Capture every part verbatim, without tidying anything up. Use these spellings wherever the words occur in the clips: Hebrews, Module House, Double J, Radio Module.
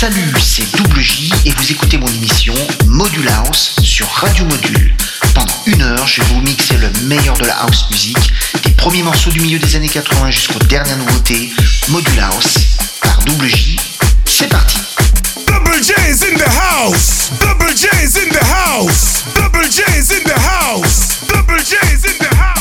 Salut, c'est Double J et vous écoutez mon émission Module House sur Radio Module. Pendant une heure, je vais vous mixer le meilleur de la house music, des premiers morceaux du milieu des années quatre-vingts jusqu'aux dernières nouveautés. Module House par Double J. C'est parti. Double J is in the house. Double J is in the house. Double J is in the house. Double J is in the house.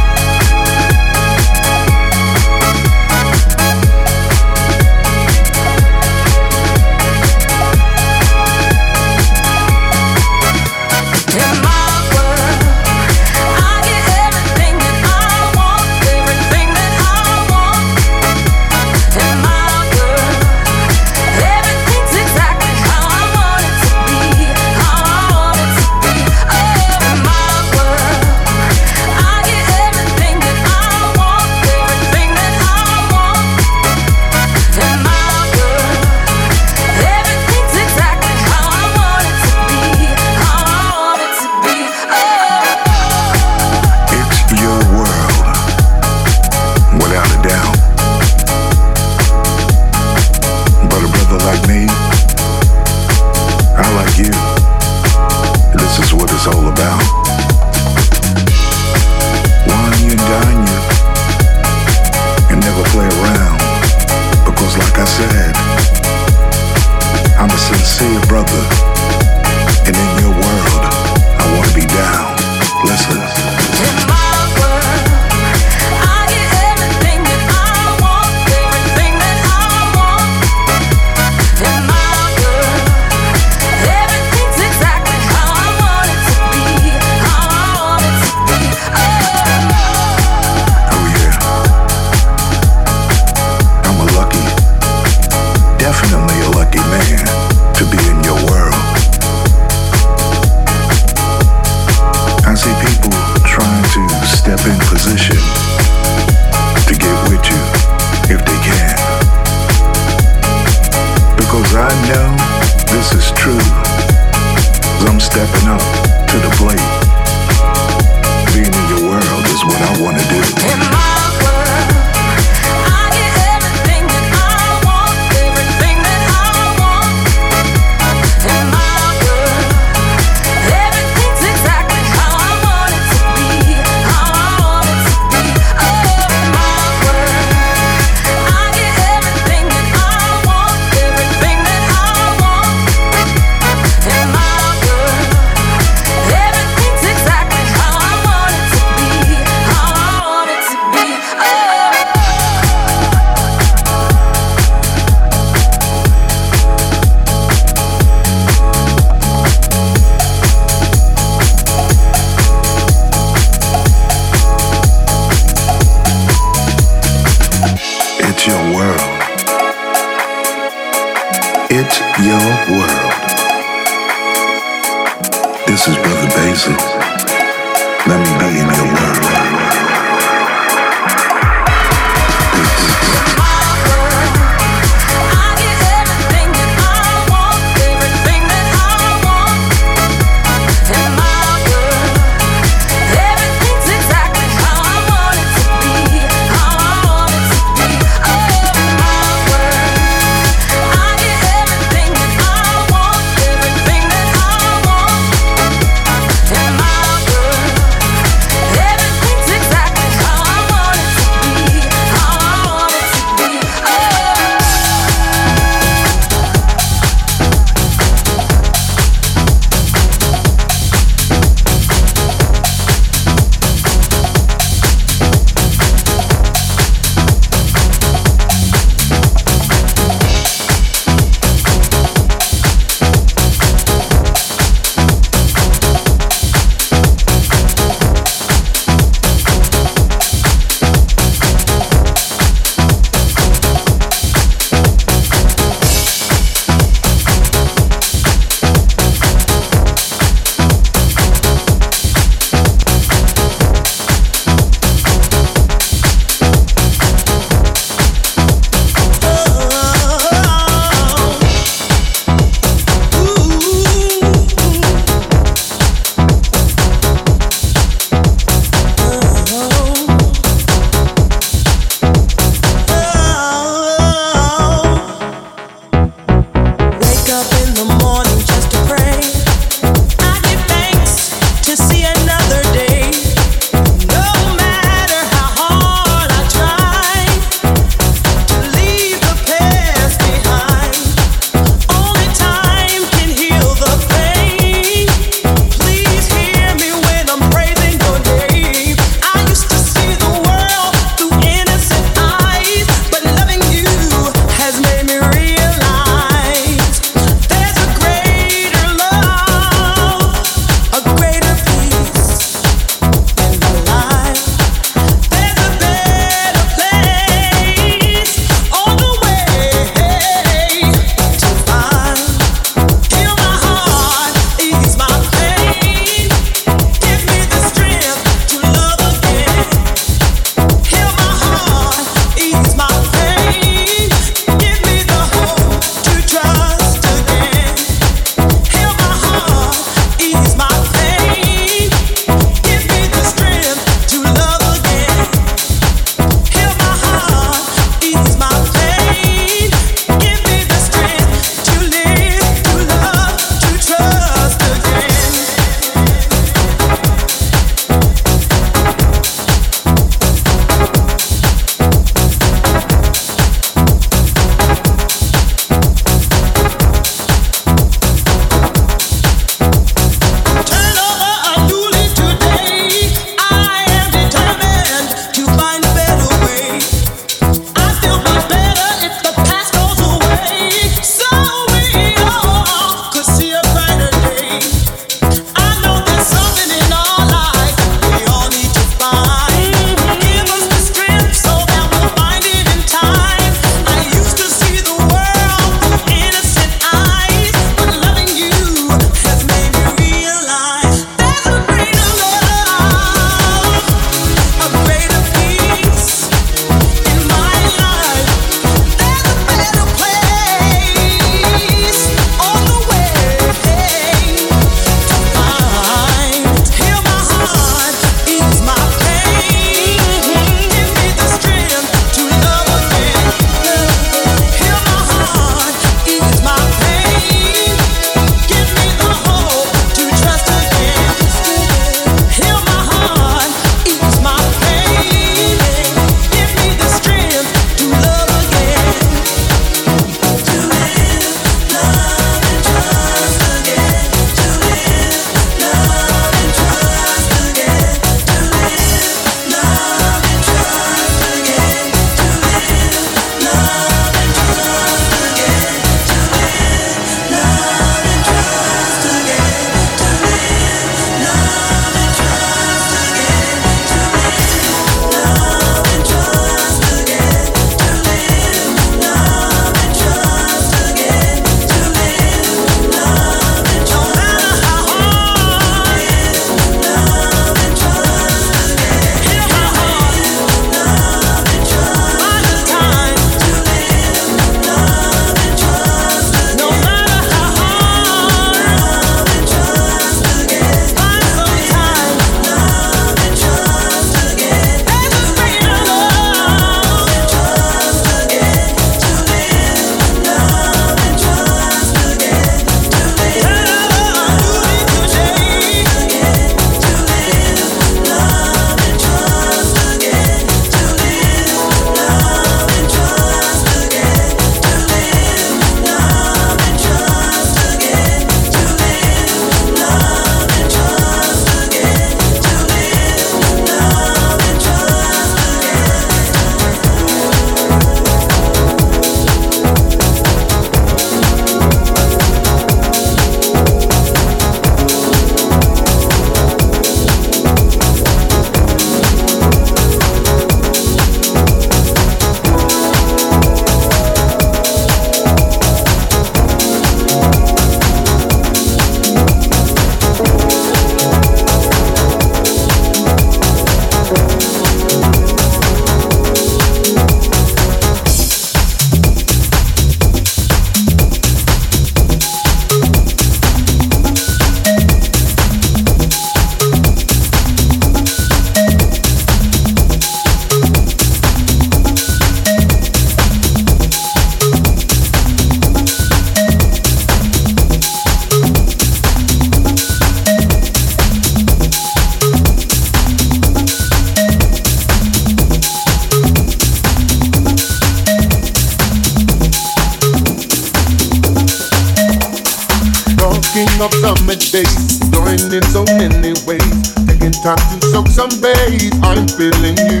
thinking of summer days, blowing in so many ways, taking time to soak some babe. I'm feeling you,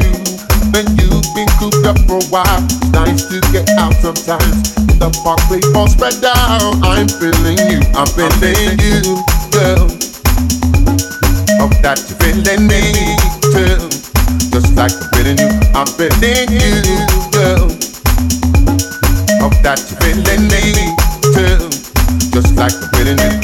when you've been cooped up for a while. Nice to get out sometimes, in the park they all spread out. I'm feeling you, I'm feeling you, girl. Hope that you're feeling me too, just like I'm feeling you, I'm feeling you, girl. Hope that you're feeling me too, just like I'm feeling you.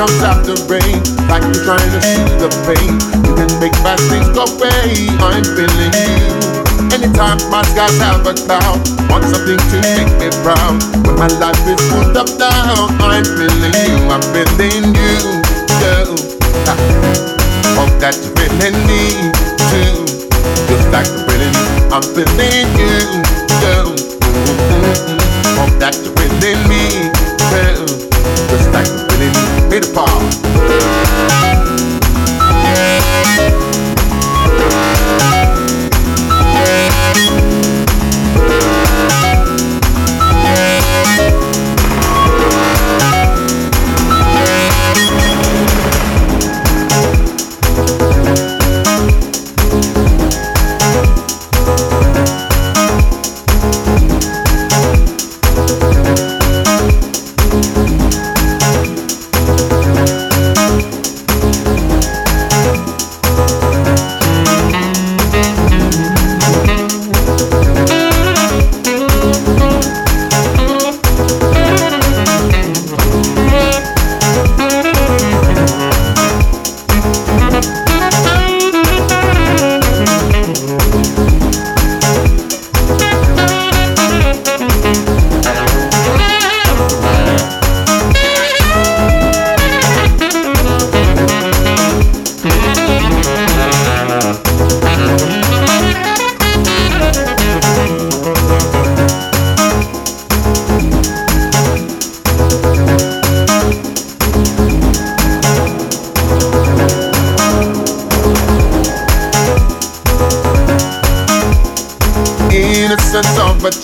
Comes out the rain, like you're trying to see the pain. You can make bad things go away. I'm feeling you. Anytime my skies have a cloud, want something to make me proud. When my life is full of doubt, I'm feeling you. I'm feeling you, girl. Hope that you're feeling me too, just like you're feeling me. I'm feeling you, girl. Hope that you're feeling me too, just like you're feeling me. Made a pop.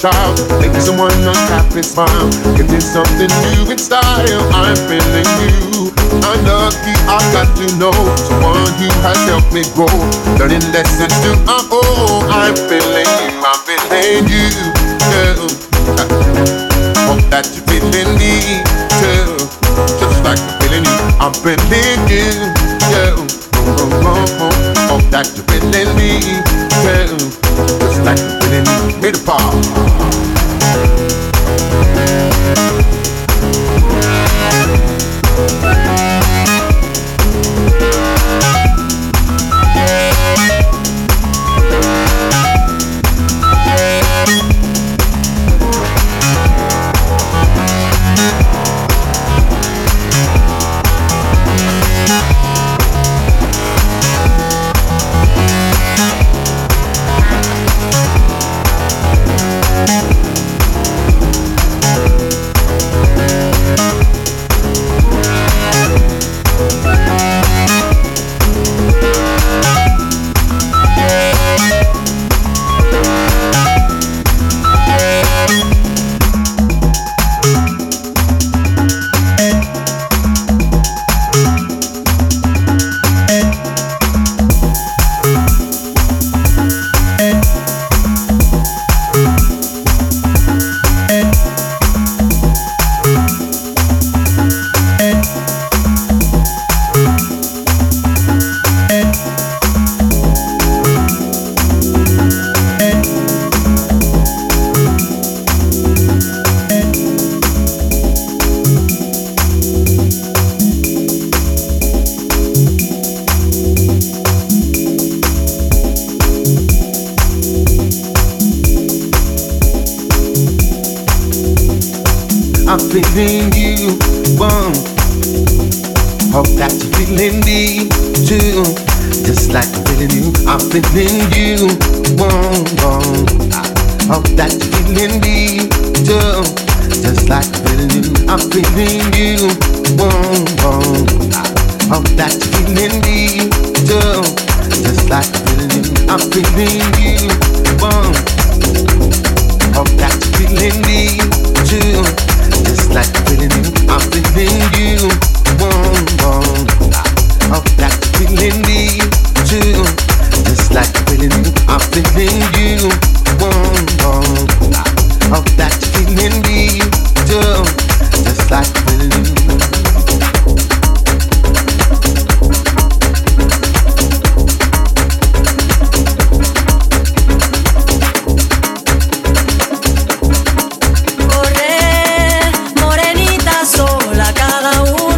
Child, make someone unhappy smile. It is something new in style. I'm feeling you. I'm lucky I got to know someone who has helped me grow, learning lessons to my own. I'm feeling you. I'm feeling you, girl. Hope that you're feeling me too, just like I'm feeling you. I'm feeling you, girl. Oh, oh, oh. Hope that you're feeling me too, just like you're feeling me. Made a pop. I'm feeling you, one. Hope that you're feeling me, too. Just like I'm feeling you, I'm feeling you, one, one. Hope that you're feeling me, too. Just like I'm feeling you, I'm feeling you, one, one. Hope that you're feeling me, too. Just like I'm feeling you, I'm feeling you, one. Hope that you're feeling me, too. Just like feeling you, I'm feeling you, one, one. I'm like feeling me too. Just like feeling you, I'm feeling you, one, one. I'm like feeling me too. Just like feeling you. Sola cada uno.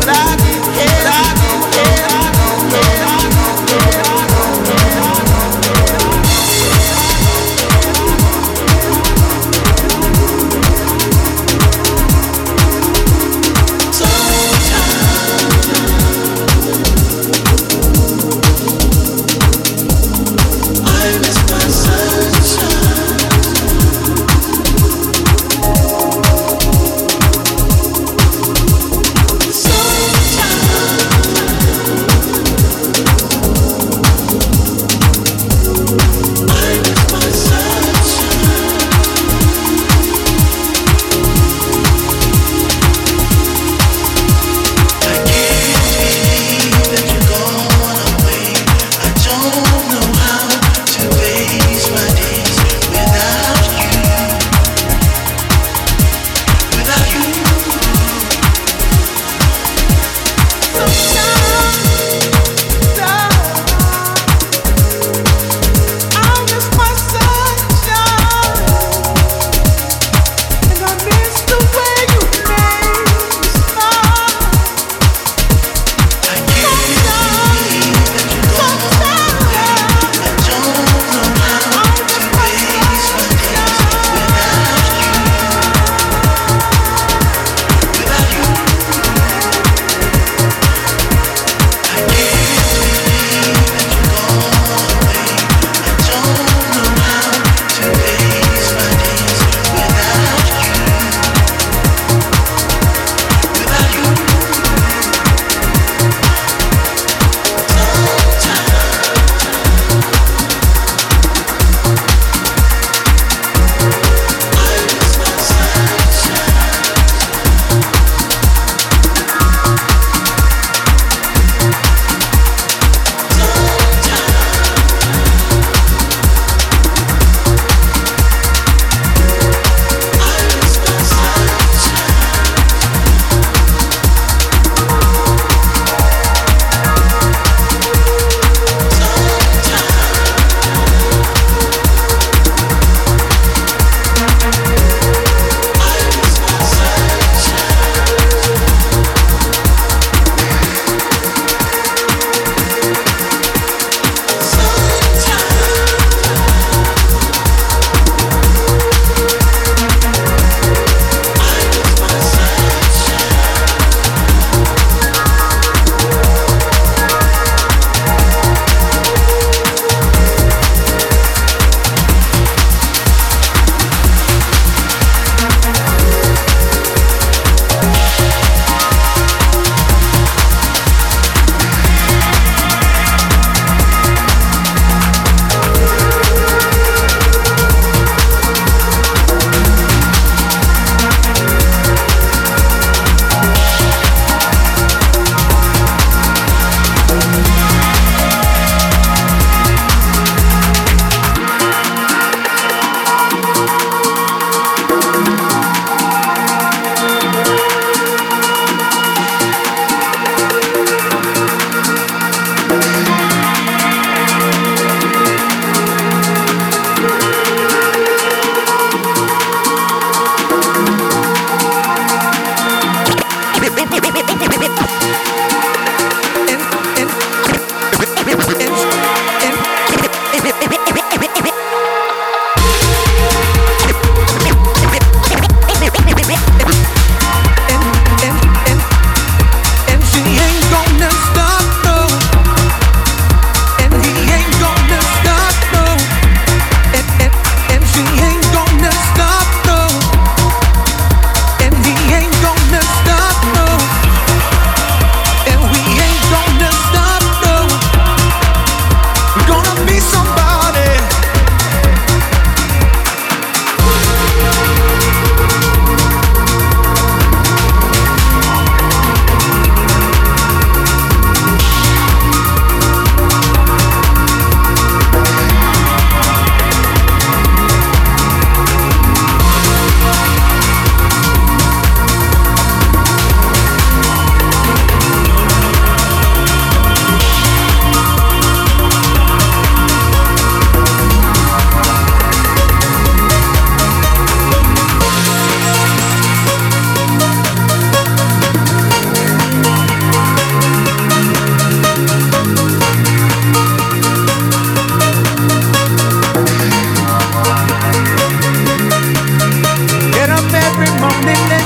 But I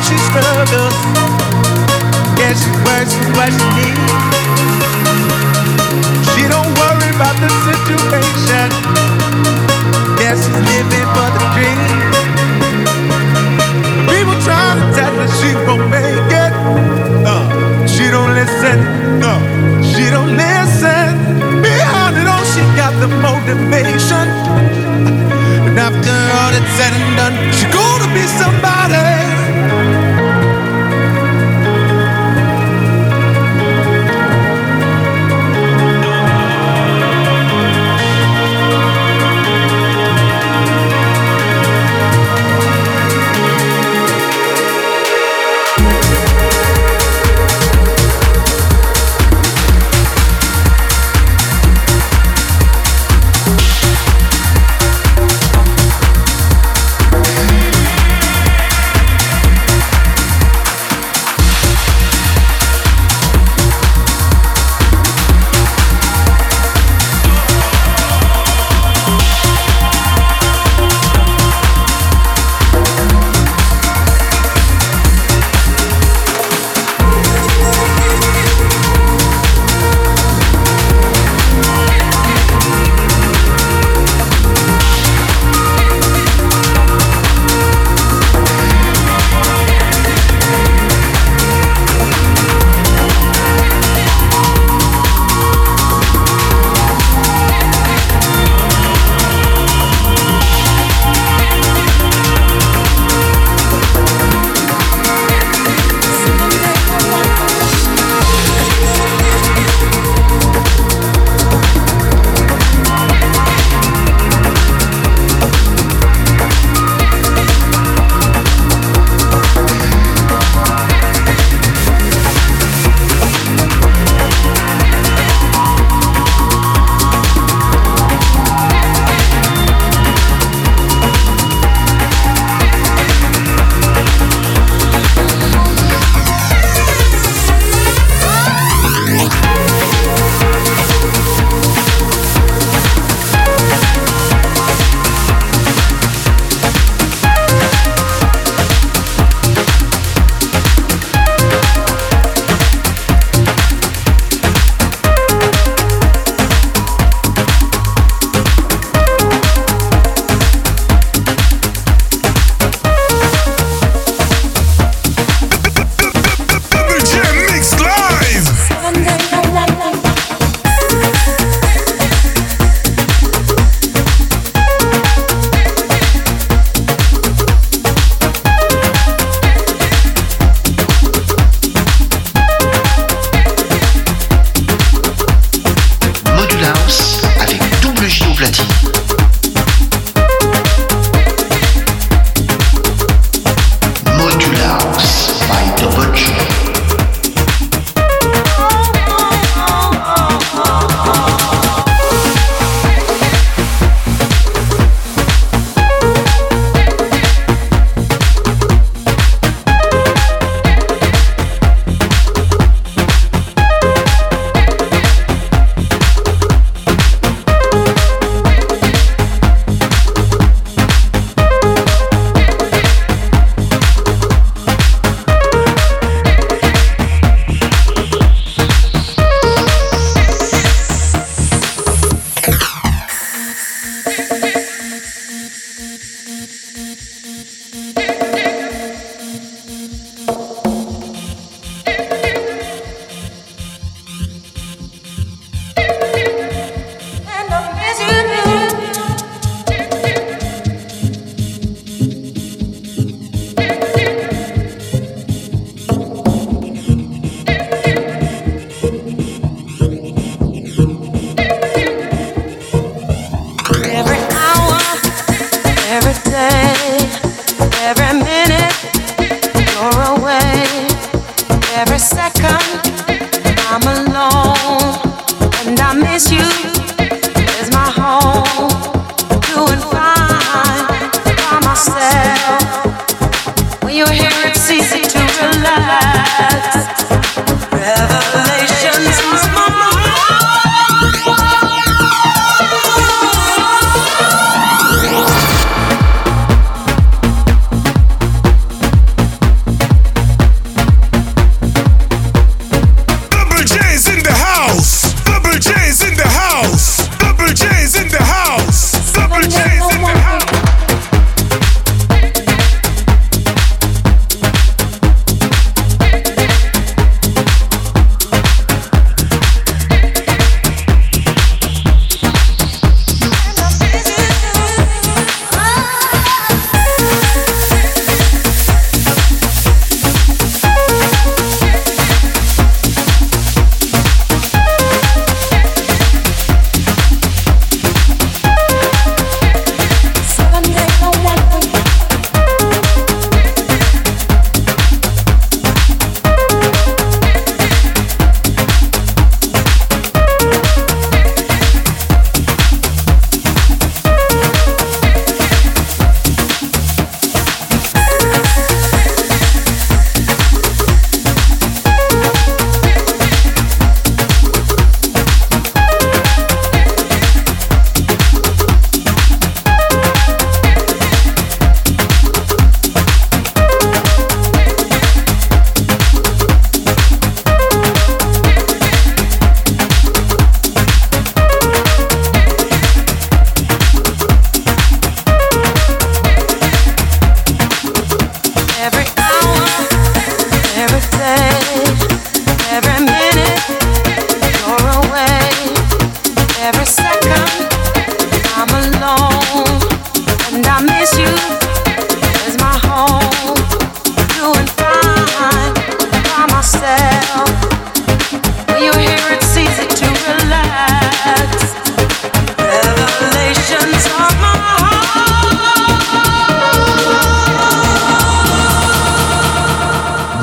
she struggles. Yeah, she works for what she needs. She don't worry about the situation. Yeah, she's living for the dream. People try to tell her she won't make it. No, she don't listen. No, she don't listen. Behind it all, she got the motivation. And after all that's said and done, she gonna be somebody.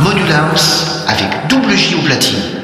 Module House avec Double J au platine.